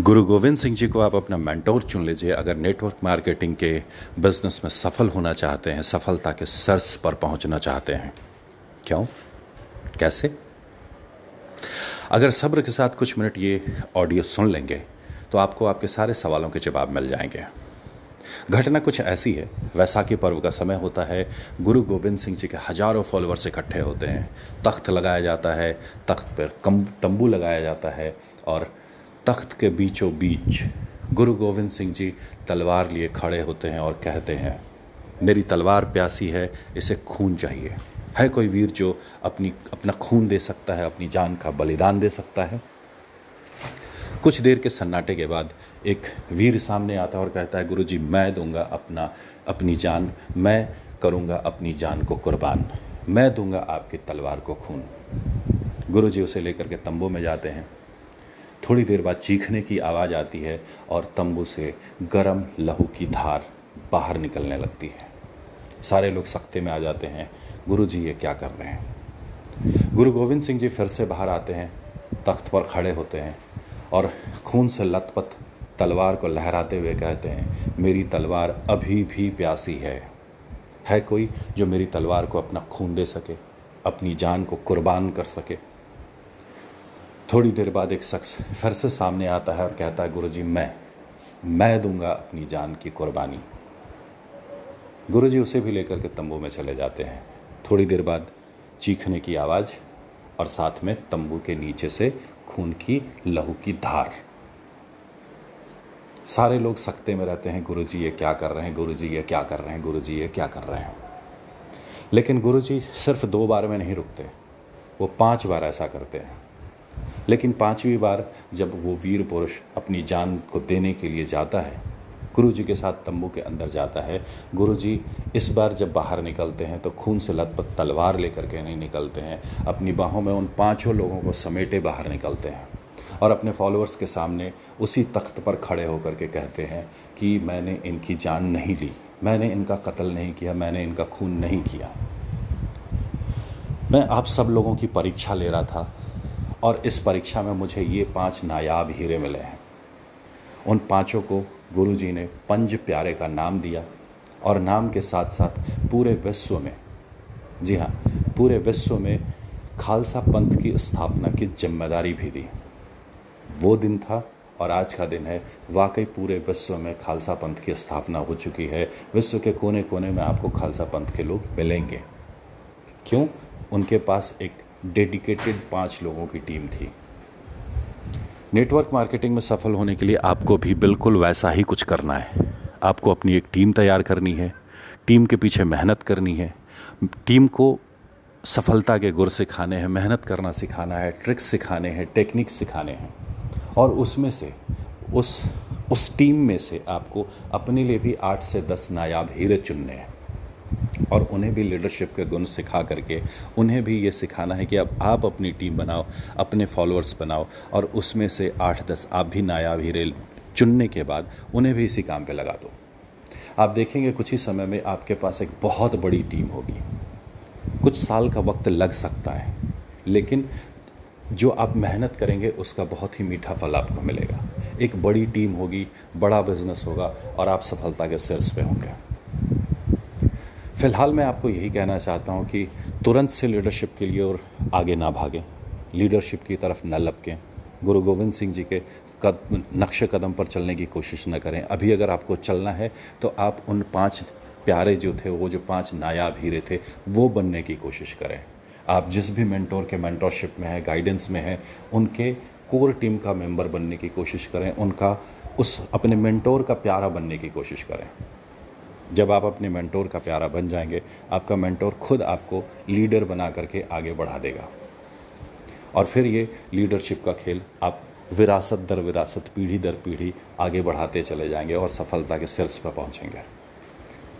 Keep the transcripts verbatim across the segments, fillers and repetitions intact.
गुरु गोविंद सिंह जी को आप अपना मेंटोर चुन लीजिए अगर नेटवर्क मार्केटिंग के बिजनेस में सफल होना चाहते हैं, सफलता के सर्स पर पहुंचना चाहते हैं। क्यों, कैसे? अगर सब्र के साथ कुछ मिनट ये ऑडियो सुन लेंगे तो आपको आपके सारे सवालों के जवाब मिल जाएंगे। घटना कुछ ऐसी है, वैसाखी पर्व का समय होता है, गुरु गोविंद सिंह जी के हजारों फॉलोअर्स इकट्ठे होते हैं, तख्त लगाया जाता है, तख्त पर कम तंबू लगाया जाता है और तख्त के बीचों बीच गुरु गोविंद सिंह जी तलवार लिए खड़े होते हैं और कहते हैं, मेरी तलवार प्यासी है, इसे खून चाहिए। है कोई वीर जो अपनी अपना खून दे सकता है, अपनी जान का बलिदान दे सकता है? कुछ देर के सन्नाटे के बाद एक वीर सामने आता है और कहता है, गुरुजी मैं दूंगा अपना अपनी जान, मैं करूंगा अपनी जान को कुर्बान, मैं दूंगा आपकी तलवार को खून। गुरुजी उसे लेकर के तंबू में जाते हैं। थोड़ी देर बाद चीखने की आवाज़ आती है और तंबू से गरम लहू की धार बाहर निकलने लगती है। सारे लोग सख्ते में आ जाते हैं, गुरुजी ये क्या कर रहे हैं? गुरु गोविंद सिंह जी फिर से बाहर आते हैं, तख्त पर खड़े होते हैं और खून से लथपथ तलवार को लहराते हुए कहते हैं, मेरी तलवार अभी भी प्यासी है, है कोई जो मेरी तलवार को अपना खून दे सके, अपनी जान को कुर्बान कर सके? थोड़ी देर बाद एक शख्स फिर से सामने आता है और कहता है, गुरुजी मैं मैं दूंगा अपनी जान की कुर्बानी। गुरुजी उसे भी लेकर के तंबू में चले जाते हैं। थोड़ी देर बाद चीखने की आवाज़ और साथ में तंबू के नीचे से खून की लहू की धार। सारे लोग सख्ते में रहते हैं, गुरुजी ये क्या कर रहे हैं, गुरुजी ये क्या कर रहे हैं, गुरुजी ये क्या कर रहे हैं। लेकिन गुरुजी सिर्फ दो बार में नहीं रुकते, वो पांच बार ऐसा करते हैं। लेकिन पांचवी बार जब वो वीर पुरुष अपनी जान को देने के लिए जाता है, गुरुजी के साथ तंबू के अंदर जाता है, गुरुजी इस बार जब बाहर निकलते हैं तो खून से लथपथ तलवार लेकर के नहीं निकलते हैं, अपनी बाहों में उन पांचों लोगों को समेटे बाहर निकलते हैं और अपने फॉलोअर्स के सामने उसी तख्त पर खड़े होकर के कहते हैं कि मैंने इनकी जान नहीं ली, मैंने इनका कत्ल नहीं किया, मैंने इनका खून नहीं किया, मैं आप सब लोगों की परीक्षा ले रहा था और इस परीक्षा में मुझे ये पाँच नायाब हीरे मिले हैं। उन पाँचों को गुरुजी ने पंज प्यारे का नाम दिया और नाम के साथ साथ पूरे विश्व में, जी हाँ पूरे विश्व में खालसा पंथ की स्थापना की जिम्मेदारी भी दी। वो दिन था और आज का दिन है, वाकई पूरे विश्व में खालसा पंथ की स्थापना हो चुकी है। विश्व के कोने कोने में आपको खालसा पंथ के लोग मिलेंगे। क्यों? उनके पास एक डेडिकेटेड पाँच लोगों की टीम थी। नेटवर्क मार्केटिंग में सफल होने के लिए आपको भी बिल्कुल वैसा ही कुछ करना है। आपको अपनी एक टीम तैयार करनी है, टीम के पीछे मेहनत करनी है, टीम को सफलता के गुर सिखाने हैं, मेहनत करना सिखाना है, ट्रिक्स सिखाने हैं, टेक्निक्स सिखाने हैं और उसमें से उस उस टीम में से आपको अपने लिए भी आठ से दस नायाब हीरे चुनने हैं और उन्हें भी लीडरशिप के गुण सिखा करके उन्हें भी ये सिखाना है कि अब आप अपनी टीम बनाओ, अपने फॉलोअर्स बनाओ और उसमें से आठ दस आप भी नायाब हीरे चुनने के बाद उन्हें भी इसी काम पे लगा दो। आप देखेंगे कुछ ही समय में आपके पास एक बहुत बड़ी टीम होगी। कुछ साल का वक्त लग सकता है लेकिन जो आप मेहनत करेंगे उसका बहुत ही मीठा फल आपको मिलेगा। एक बड़ी टीम होगी, बड़ा बिजनेस होगा और आप सफलता के शीर्ष पे होंगे। फ़िलहाल मैं आपको यही कहना चाहता हूँ कि तुरंत से लीडरशिप के लिए और आगे ना भागें, लीडरशिप की तरफ न लपकें, गुरु गोविंद सिंह जी के कद, नक्शे कदम पर चलने की कोशिश न करें। अभी अगर आपको चलना है तो आप उन पांच प्यारे जो थे, वो जो पांच नायाब हीरे थे, वो बनने की कोशिश करें। आप जिस भी मेंटोर के मेंटोरशिप में हैं, गाइडेंस में हैं, उनके कोर टीम का मेंबर बनने की कोशिश करें, उनका उस अपने मेंटोर का प्यारा बनने की कोशिश करें। जब आप अपने मेंटोर का प्यारा बन जाएंगे, आपका मेंटोर खुद आपको लीडर बना करके आगे बढ़ा देगा और फिर ये लीडरशिप का खेल आप विरासत दर विरासत, पीढ़ी दर पीढ़ी आगे बढ़ाते चले जाएंगे और सफलता के शीर्ष पर पहुंचेंगे।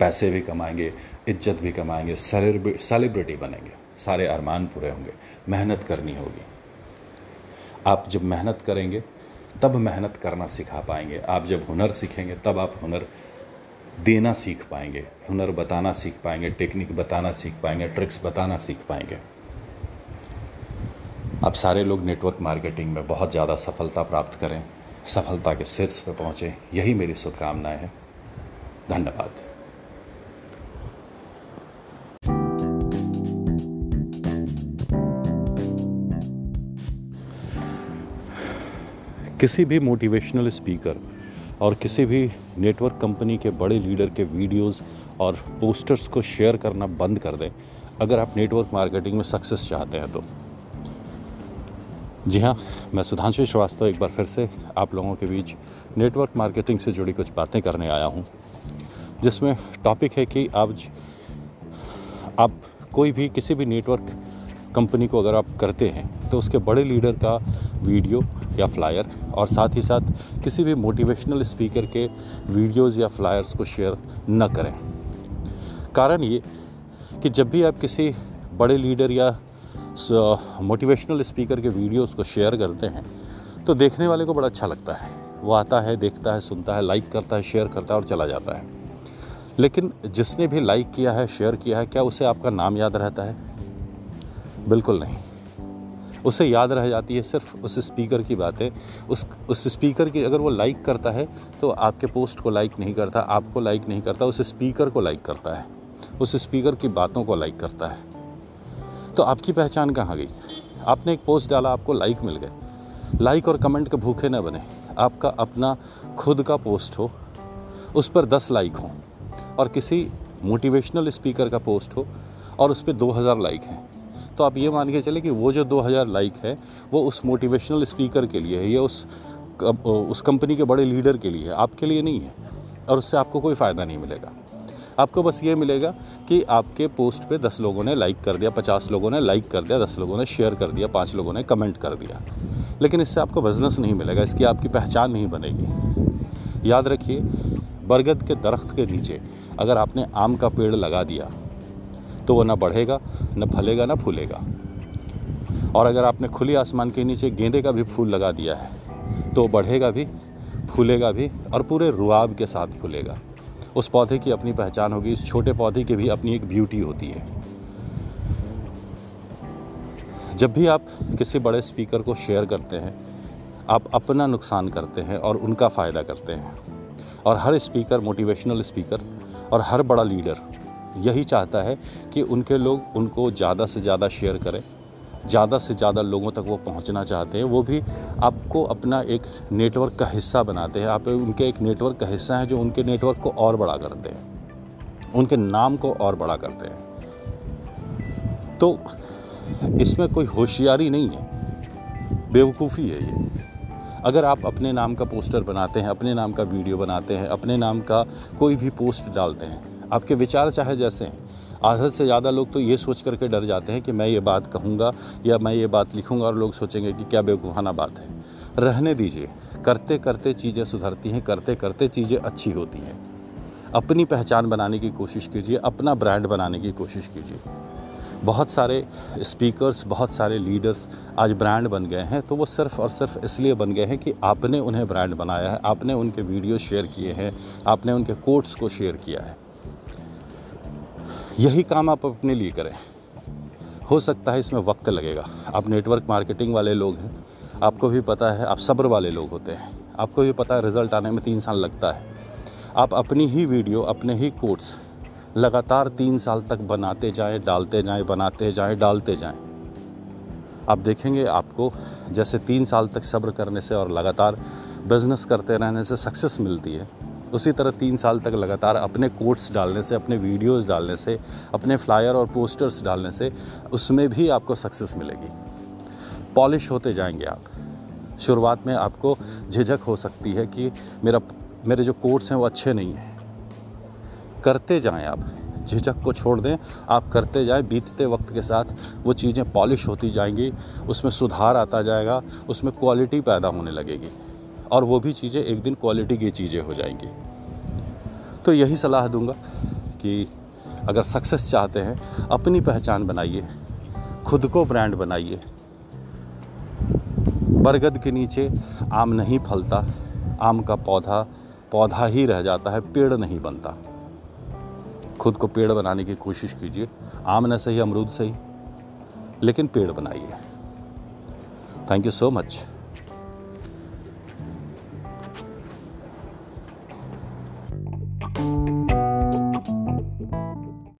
पैसे भी कमाएंगे, इज्जत भी कमाएंगे, सेलिब्रिटी बनेंगे, सारे अरमान पूरे होंगे। मेहनत करनी होगी। आप जब मेहनत करेंगे तब मेहनत करना सिखा पाएंगे। आप जब हुनर सीखेंगे तब आप हुनर देना सीख पाएंगे, हुनर बताना सीख पाएंगे, टेक्निक बताना सीख पाएंगे, ट्रिक्स बताना सीख पाएंगे। आप सारे लोग नेटवर्क मार्केटिंग में बहुत ज़्यादा सफलता प्राप्त करें। सफलता के शीर्ष पर पहुँचे, यही मेरी शुभकामनाएं है। धन्यवाद। किसी भी मोटिवेशनल स्पीकर और किसी भी नेटवर्क कंपनी के बड़े लीडर के वीडियोस और पोस्टर्स को शेयर करना बंद कर दें अगर आप नेटवर्क मार्केटिंग में सक्सेस चाहते हैं तो। जी हाँ, मैं सुधांशु श्रीवास्तव एक बार फिर से आप लोगों के बीच नेटवर्क मार्केटिंग से जुड़ी कुछ बातें करने आया हूँ, जिसमें टॉपिक है कि आज आप कोई भी किसी भी नेटवर्क कंपनी को अगर आप करते हैं तो उसके बड़े लीडर का वीडियो या फ्लायर और साथ ही साथ किसी भी मोटिवेशनल स्पीकर के वीडियोस या फ्लायर्स को शेयर न करें। कारण ये कि जब भी आप किसी बड़े लीडर या मोटिवेशनल स्पीकर के वीडियोस को शेयर करते हैं तो देखने वाले को बड़ा अच्छा लगता है, वो आता है, देखता है, सुनता है, लाइक करता है, शेयर करता है और चला जाता है। लेकिन जिसने भी लाइक किया है, शेयर किया है, क्या उसे आपका नाम याद रहता है? बिल्कुल नहीं। उसे याद रह जाती है सिर्फ उस स्पीकर की बातें, उस उस स्पीकर की। अगर वो लाइक करता है तो आपके पोस्ट को लाइक नहीं करता, आपको लाइक नहीं करता, उस स्पीकर को लाइक करता है, उस स्पीकर की बातों को लाइक करता है। तो आपकी पहचान कहाँ गई? आपने एक पोस्ट डाला, आपको लाइक मिल गए। लाइक और कमेंट के भूखे न बने। आपका अपना खुद का पोस्ट हो, उस पर दस लाइक हों, और किसी मोटिवेशनल स्पीकर का पोस्ट हो और उस पर दो हज़ार लाइक हैं, तो आप ये मान के चले कि वो जो दो हज़ार लाइक है वो उस मोटिवेशनल स्पीकर के लिए है या उस उस कंपनी के बड़े लीडर के लिए है, आपके लिए नहीं है। और उससे आपको कोई फ़ायदा नहीं मिलेगा। आपको बस ये मिलेगा कि आपके पोस्ट पे दस लोगों ने लाइक कर दिया, पचास लोगों ने लाइक कर दिया, दस लोगों ने शेयर कर दिया, पाँच लोगों ने कमेंट कर दिया, लेकिन इससे आपको बिजनेस नहीं मिलेगा, इसकी आपकी पहचान नहीं बनेगी। याद रखिए, बरगद के दरख्त के नीचे अगर आपने आम का पेड़ लगा दिया तो वो ना बढ़ेगा, ना फलेगा, ना फूलेगा। और अगर आपने खुली आसमान के नीचे गेंदे का भी फूल लगा दिया है तो बढ़ेगा भी, फूलेगा भी और पूरे रुआब के साथ फूलेगा। उस पौधे की अपनी पहचान होगी, इस छोटे पौधे की भी अपनी एक ब्यूटी होती है। जब भी आप किसी बड़े स्पीकर को शेयर करते हैं, आप अपना नुकसान करते हैं और उनका फ़ायदा करते हैं। और हर स्पीकर, मोटिवेशनल स्पीकर और हर बड़ा लीडर यही चाहता है कि उनके लोग उनको ज़्यादा से ज़्यादा शेयर करें, ज़्यादा से ज़्यादा लोगों तक वो पहुंचना चाहते हैं। वो भी आपको अपना एक नेटवर्क का हिस्सा बनाते हैं, आप उनके एक नेटवर्क का हिस्सा हैं जो उनके नेटवर्क को और बड़ा करते हैं, उनके नाम को और बड़ा करते हैं। तो इसमें कोई होशियारी नहीं है, बेवकूफ़ी है ये। अगर आप अपने नाम का पोस्टर बनाते हैं, अपने नाम का वीडियो बनाते हैं, अपने नाम का कोई भी पोस्ट डालते हैं, आपके विचार चाहे जैसे हैं, आधे से ज़्यादा लोग तो ये सोच करके डर जाते हैं कि मैं ये बात कहूँगा या मैं ये बात लिखूँगा और लोग सोचेंगे कि क्या बेवकूफ़ाना बात है। रहने दीजिए, करते करते चीज़ें सुधरती हैं, करते करते चीज़ें अच्छी होती हैं। अपनी पहचान बनाने की कोशिश कीजिए, अपना ब्रांड बनाने की कोशिश कीजिए। बहुत सारे स्पीकर्स, बहुत सारे लीडर्स आज ब्रांड बन गए हैं, तो वो सिर्फ़ और सिर्फ इसलिए बन गए हैं कि आपने उन्हें ब्रांड बनाया है, आपने उनके वीडियो शेयर किए हैं, आपने उनके कोट्स को शेयर किया है। यही काम आप अपने लिए करें। हो सकता है इसमें वक्त लगेगा। आप नेटवर्क मार्केटिंग वाले लोग हैं, आपको भी पता है, आप सब्र वाले लोग होते हैं, आपको भी पता है रिज़ल्ट आने में तीन साल लगता है। आप अपनी ही वीडियो, अपने ही कोर्स लगातार तीन साल तक बनाते जाएं, डालते जाएं, बनाते जाएं, डालते जाएं। आप देखेंगे आपको जैसे तीन साल तक सब्र करने से और लगातार बिजनेस करते रहने से सक्सेस मिलती है, उसी तरह तीन साल तक लगातार अपने कोट्स डालने से, अपने वीडियोस डालने से, अपने फ्लायर और पोस्टर्स डालने से उसमें भी आपको सक्सेस मिलेगी। पॉलिश होते जाएंगे आप। शुरुआत में आपको झिझक हो सकती है कि मेरा मेरे जो कोट्स हैं वो अच्छे नहीं हैं। करते जाएं आप, झिझक को छोड़ दें, आप करते जाएं। बीतते वक्त के साथ वो चीज़ें पॉलिश होती जाएंगी, उसमें सुधार आता जाएगा, उसमें क्वालिटी पैदा होने लगेगी और वो भी चीज़ें एक दिन क्वालिटी की चीज़ें हो जाएंगी। तो यही सलाह दूंगा कि अगर सक्सेस चाहते हैं, अपनी पहचान बनाइए, खुद को ब्रांड बनाइए। बरगद के नीचे आम नहीं फलता, आम का पौधा पौधा ही रह जाता है, पेड़ नहीं बनता। खुद को पेड़ बनाने की कोशिश कीजिए, आम न सही, अमरूद सही, लेकिन पेड़ बनाइए। Thank you so much.